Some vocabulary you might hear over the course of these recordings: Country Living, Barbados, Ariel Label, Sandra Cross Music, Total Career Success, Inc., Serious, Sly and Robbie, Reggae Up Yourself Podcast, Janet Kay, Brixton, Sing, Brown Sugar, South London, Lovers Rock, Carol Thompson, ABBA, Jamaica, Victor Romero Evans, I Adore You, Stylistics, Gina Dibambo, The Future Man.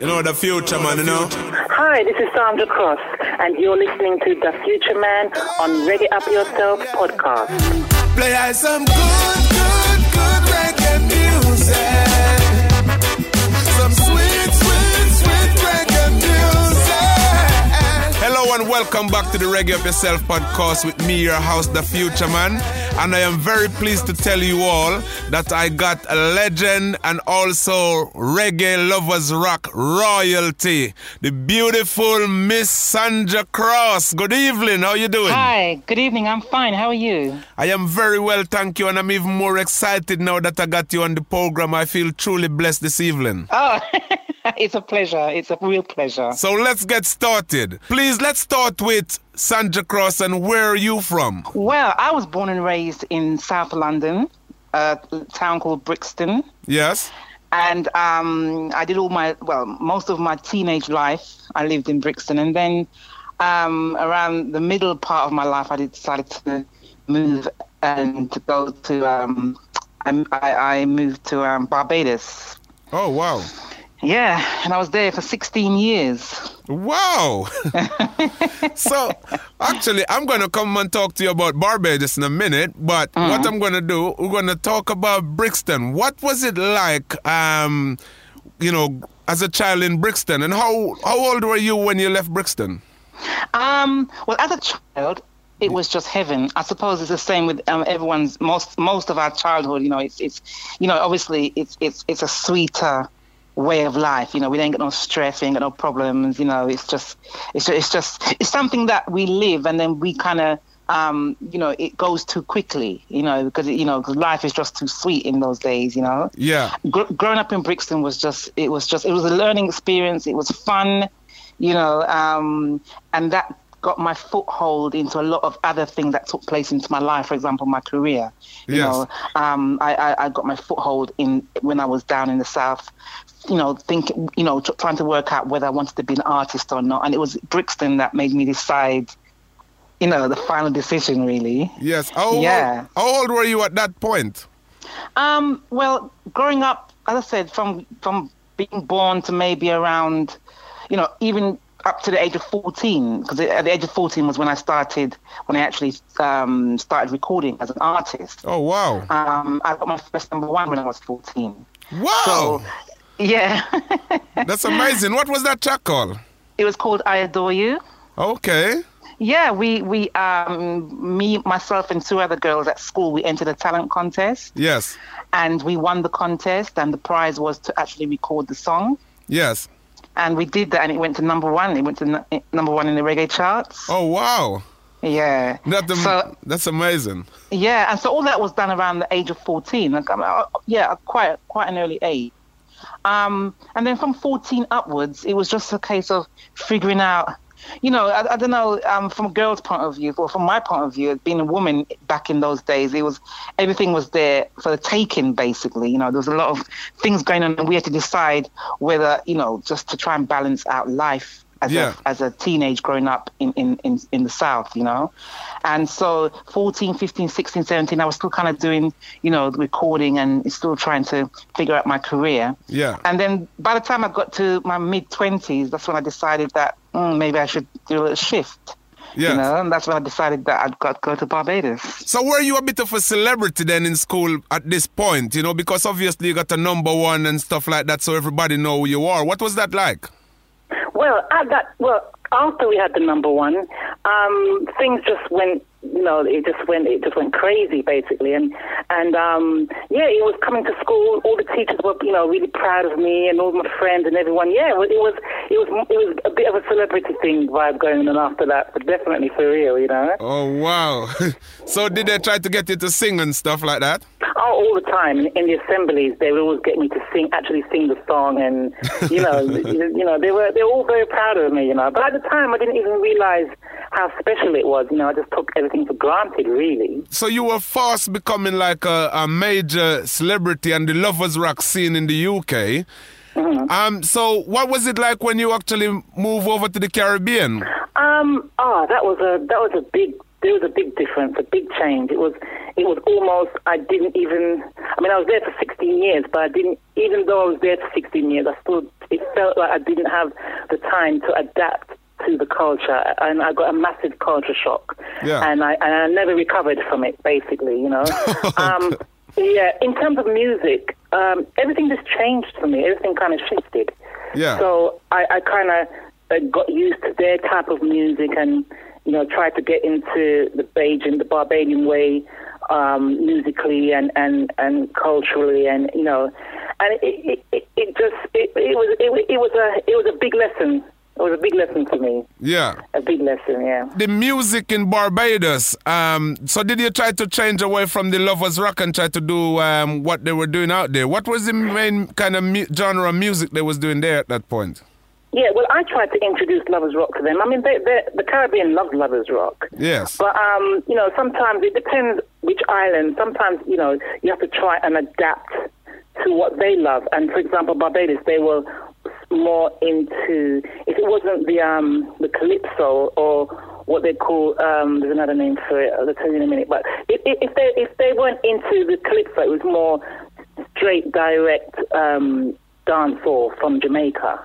You know, The Future Man, you know. Hi, this is Sandra Cross, and you're listening to The Future Man on Reggae Up Yourself Podcast. Play out some good reggae music. Some sweet reggae music. Hello and welcome back to the Reggae Up Yourself Podcast with me, your host, The Future Man. And I am very pleased to tell you all that I got a legend and also reggae lovers rock royalty, the beautiful Miss Sandra Cross. Good evening, how are you doing? Hi, good evening, I'm fine, how are you? I am very well, thank you, and I'm even more excited now that I got you on the program. I feel truly blessed this evening. Oh, it's a pleasure, it's a real pleasure. So let's get started. Please, let's start with Sandra Cross, and where are you from? Well, I was born and raised in South London, a town called Brixton. Yes. And I did all my, well, most of my teenage life, I lived in Brixton. And then around the middle part of my life, I decided to move and to go to, I moved to Barbados. Oh, wow. Yeah, and I was there for 16 years. Wow! So, actually, I'm going to come and talk to you about Barbados in a minute, but what I'm going to do, we're going to talk about Brixton. What was it like, you know, as a child in Brixton? And how old were you when you left Brixton? Well, as a child, it was just heaven. I suppose it's the same with everyone's, most of our childhood, you know, it's you know, obviously it's a sweeter way of life, you know. We don't get no stress, we ain't got no problems, you know. It's something that we live, and then we kind of you know, it goes too quickly, you know, because you know, cause life is just too sweet in those days, you know. Yeah. Growing up in Brixton was just, it was a learning experience. It was fun, you know, and that got my foothold into a lot of other things that took place into my life. For example, my career. You yes. know, I got my foothold in when I was down in the south. You know, thinking, you know, trying to work out whether I wanted to be an artist or not, and it was Brixton that made me decide. You know, the final decision, really. Yes. How old were you at that point? Well, growing up, as I said, from being born to maybe around, you know, even up to the age of 14, because at the age of 14 was when I started, when I actually started recording as an artist. Oh, wow. I got my first #1 when I was 14. Wow. So, yeah. That's amazing. What was that track called? It was called I Adore You. Okay. Yeah, we me, myself and two other girls at school, we entered a talent contest. Yes. And we won the contest, and the prize was to actually record the song. Yes. And we did that, and it went to #1. It went to #1 in the reggae charts. Oh, wow. Yeah. That's amazing. Yeah, and so all that was done around the age of 14. Like, yeah, quite an early age. And then from 14 upwards, it was just a case of figuring out, you know, I don't know, from a girl's point of view, or from my point of view, being a woman back in those days, it was, everything was there for the taking, basically. You know, there was a lot of things going on, and we had to decide whether, you know, just to try and balance out life as a teenage growing up in the South, you know. And so 14, 15, 16, 17, I was still kind of doing, you know, the recording and still trying to figure out my career. Yeah. And then by the time I got to my mid-20s, that's when I decided that maybe I should do a little shift. Yes. You know, and that's when I decided that I'd got to go to Barbados. So were you a bit of a celebrity then in school at this point, you know, because obviously you got a number one and stuff like that, so everybody know who you are. What was that like? Well, after we had the number one, things just went, you know, it just went crazy basically, and yeah, it was coming to school. All the teachers were, you know, really proud of me, and all my friends and everyone. Yeah, it was a bit of a celebrity thing vibe going on after that, but definitely for real, you know. Oh wow! So did they try to get you to sing and stuff like that? Oh, all the time in the assemblies, they would always get me to sing the song, and you know, they were all very proud of me, you know. But at the time, I didn't even realize how special it was. You know, I just took everything for granted, really. So you were fast becoming like a major celebrity on the Lovers Rock scene in the UK. Mm-hmm. So what was it like when you actually moved over to the Caribbean? There was a big difference, a big change. It was almost, I was there for 16 years, but I still, it felt like I didn't have the time to adapt to the culture, and I got a massive culture shock, and I never recovered from it, basically, you know. Yeah, in terms of music, everything just changed for me. Everything kind of shifted. Yeah. So I kind of got used to their type of music, and you know, tried to get into the Barbadian way, musically and culturally, and you know, and it was a big lesson. It was a big lesson for me. Yeah. A big lesson, yeah. The music in Barbados, so did you try to change away from the Lovers Rock and try to do what they were doing out there? What was the main kind of genre of music they was doing there at that point? Yeah, well, I tried to introduce Lovers Rock to them. I mean, the Caribbean loves Lovers Rock. Yes. But, you know, sometimes it depends which island. Sometimes, you know, you have to try and adapt to what they love. And, for example, Barbados, they were more into, if it wasn't the calypso or what they call there's another name for it, I'll tell you in a minute, but if they weren't into the calypso, it was more straight direct dancehall from Jamaica,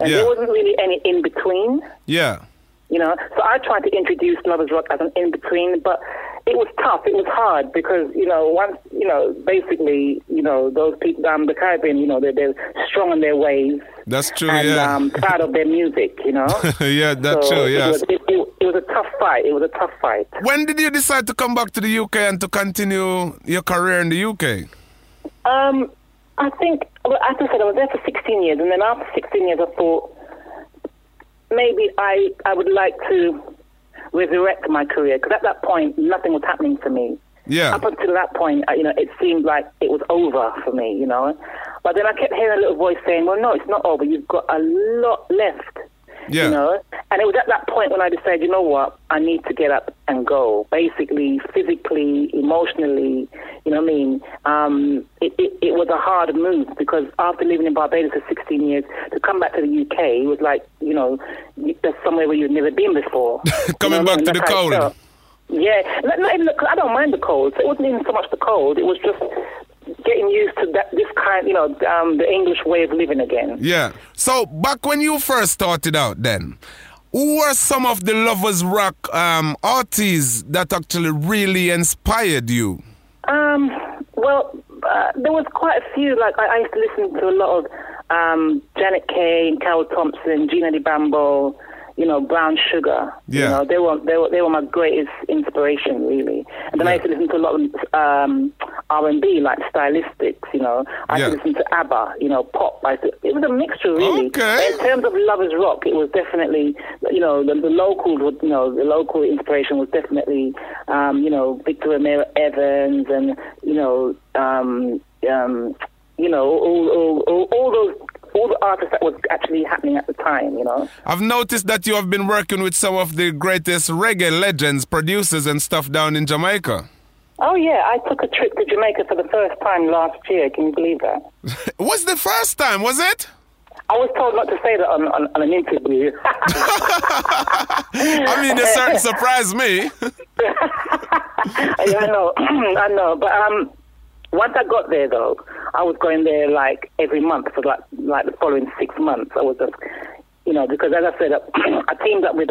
and there wasn't really any in between. Yeah. You know, so I tried to introduce Lovers Rock as an in between, but it was tough. It was hard because, you know, once, you know, basically, you know, those people down the Caribbean, you know, they're strong in their ways. That's true, and, yeah. And proud of their music, you know. Yeah, that's so true, yeah. It was a tough fight. It was a tough fight. When did you decide to come back to the UK and to continue your career in the UK? I think, well, as I said, I was there for 16 years, and then after 16 years, I thought, maybe I would like to resurrect my career, because at that point nothing was happening for me. Yeah. Up until that point, you know, it seemed like it was over for me, you know. But then I kept hearing a little voice saying, "Well, no, it's not over. You've got a lot left." Yeah. You know. And it was at that point when I decided, you know what, I need to get up and go. Basically, physically, emotionally, you know what I mean? It was a hard move, because after living in Barbados for 16 years, to come back to the UK was like, you know, that's somewhere where you've never been before. Coming back to the cold. Yeah, not even, I don't mind the cold. So it wasn't even so much the cold. It was just getting used to this kind, you know, the English way of living again. Yeah. So back when you first started out then, who were some of the Lovers Rock artists that actually really inspired you? There was quite a few. Like I used to listen to a lot of Janet Kay and Carol Thompson, Gina Dibambo, you know, Brown Sugar. Yeah. You know, they were my greatest inspiration, really. And then I used to listen to a lot of R&B, like Stylistics, you know. I used to listen to ABBA, you know, pop. It was a mixture, really. Okay. In terms of Lovers Rock, it was definitely, you know, the local inspiration was definitely, you know, Victor Romero Evans and, you know, all those, all the artists that was actually happening at the time, you know. I've noticed that you have been working with some of the greatest reggae legends, producers and stuff down in Jamaica. Oh, yeah. I took a trip to Jamaica for the first time last year. Can you believe that? Was the first time, was it? I was told not to say that on an interview. I mean, it certainly surprised me. Yeah, I know. But once I got there, though, I was going there like every month for like the following 6 months. I was just, you know, because as I said, I teamed up with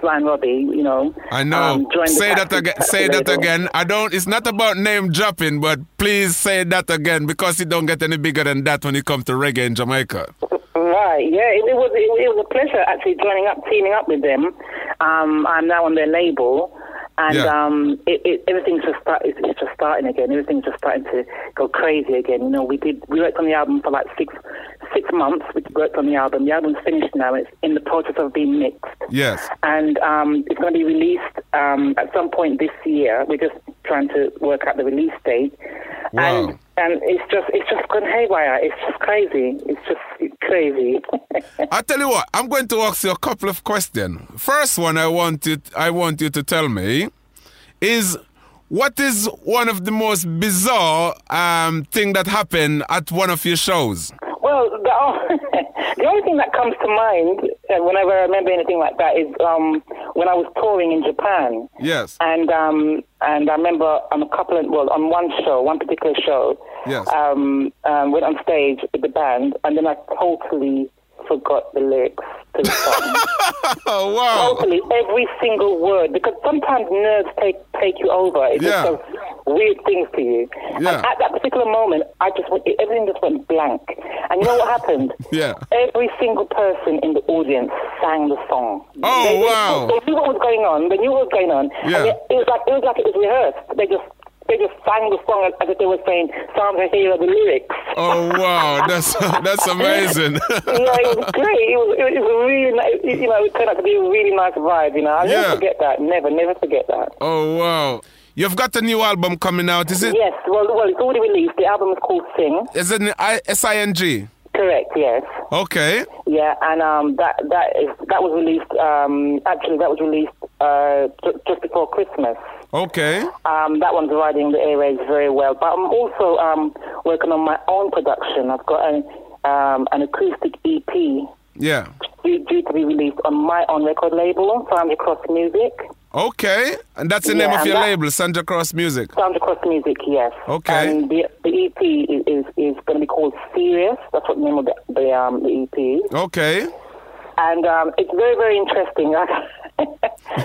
Sly and Robbie, you know. I know. Say that again. It's not about name dropping, but please say that again, because it don't get any bigger than that when it comes to reggae in Jamaica. Right, yeah, it was a pleasure actually teaming up with them. I'm now on their label. And Everything's just starting again. Everything's just starting to go crazy again. You know, we worked on the album for like six months. We worked on the album. The album's finished now. It's in the process of being mixed. Yes. And it's going to be released at some point this year. We're just trying to work out the release date. Wow. And it's just gone haywire. It's just crazy. I tell you what, I'm going to ask you a couple of questions. First one I want you to tell me is, what is one of the most bizarre thing that happened at one of your shows? Well, the only thing that comes to mind whenever I remember anything like that is when I was touring in Japan. Yes. And I remember on one show, one particular show. Yes. Went on stage with the band, and then I totally forgot the lyrics to the song. Oh, wow. Totally, every single word, because sometimes nerves take you over. It just does weird things to you. Yeah. And at that particular moment, everything just went blank. And you know what happened? Yeah. Every single person in the audience sang the song. Oh, wow. They knew what was going on. Yeah. And it was like it was rehearsed. They just sang the song as if they were saying, Sandra, here are the lyrics. Oh, wow. That's amazing. Yeah, it was great. It was really nice. You know, it turned out to be a really nice vibe, you know. I'll never forget that. Never forget that. Oh, wow. You've got a new album coming out, is it? Yes. Well, it's already released. The album is called Sing. Is it S-I-N-G? Correct, yes. Okay. Yeah, and that was released just before Christmas. Okay. That one's riding the airwaves very well. But I'm also working on my own production. I've got an acoustic EP. Yeah. Due to be released on my own record label, Sandra Cross Music. Okay, and that's the name of your label, Sandra Cross Music. Sandra Cross Music, yes. Okay. And the EP is going to be called Serious. That's what the name of the EP is. Okay. And it's very, very interesting.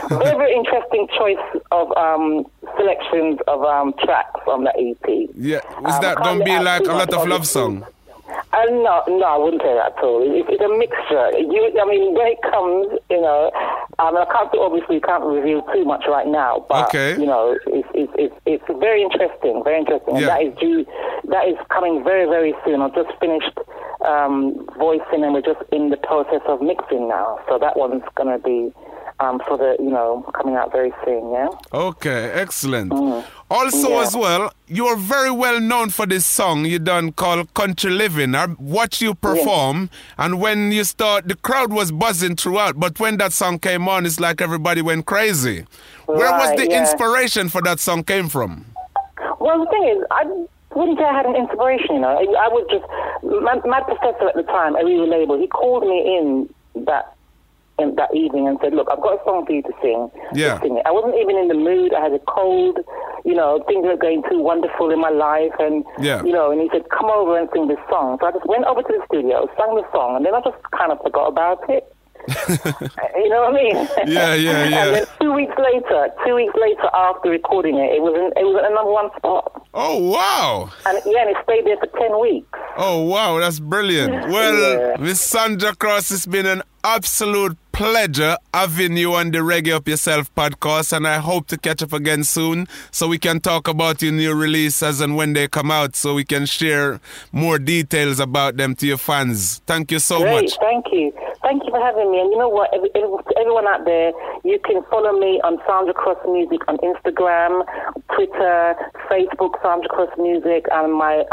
Very, very interesting choice of selections of tracks on that EP. Yeah, is that going to be like a lot of love songs? No, I wouldn't say that at all. It's a mixture. When it comes, you know, I can't reveal too much right now. But you know, it's very interesting, very interesting. Yeah. And that is coming very, very soon. I've just finished voicing, and we're just in the process of mixing now. So that one's gonna be coming out very soon. Yeah. Okay, excellent. Mm. Also, as well, you are very well known for this song you done called Country Living. I watched you perform, and when you start, the crowd was buzzing throughout, but when that song came on, it's like everybody went crazy. Right, where was the inspiration for that song came from? Well, the thing is, I wouldn't say I had an inspiration, you know. I was just, my professor at the time, Ariel Label, he called me in that evening and said, look, I've got a song for you to sing. Yeah. Sing it. I wasn't even in the mood. I had a cold, you know, things were going too wonderful in my life. And, you know, and he said, come over and sing this song. So I just went over to the studio, sang the song, and then I just kind of forgot about it. You know what I mean? Yeah. And then two weeks later after recording it, it was at number one spot. Oh, wow. And it stayed there for 10 weeks. Oh, wow, that's brilliant. Well, Miss Sandra Cross, it's been an absolute pleasure having you on the Reggae Up Yourself podcast, and I hope to catch up again soon so we can talk about your new releases and when they come out, so we can share more details about them to your fans. Thank you so much. Thank you. Thank you for having me. And you know what, everyone out there, you can follow me on Sandra Cross Music on Instagram, Twitter, Facebook, Sandra Cross Music, and my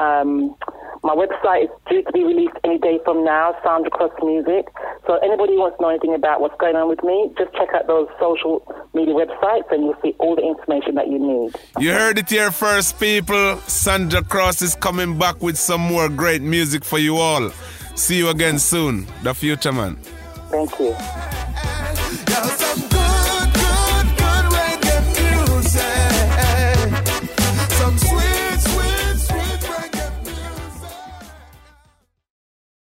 website is due to be released any day from now, Sandra Cross Music. So anybody who wants to know anything about what's going on with me, just check out those social media websites and you'll see all the information that you need. You heard it here first, people. Sandra Cross is coming back with some more great music for you all. See you again soon. The Future Man. Thank you.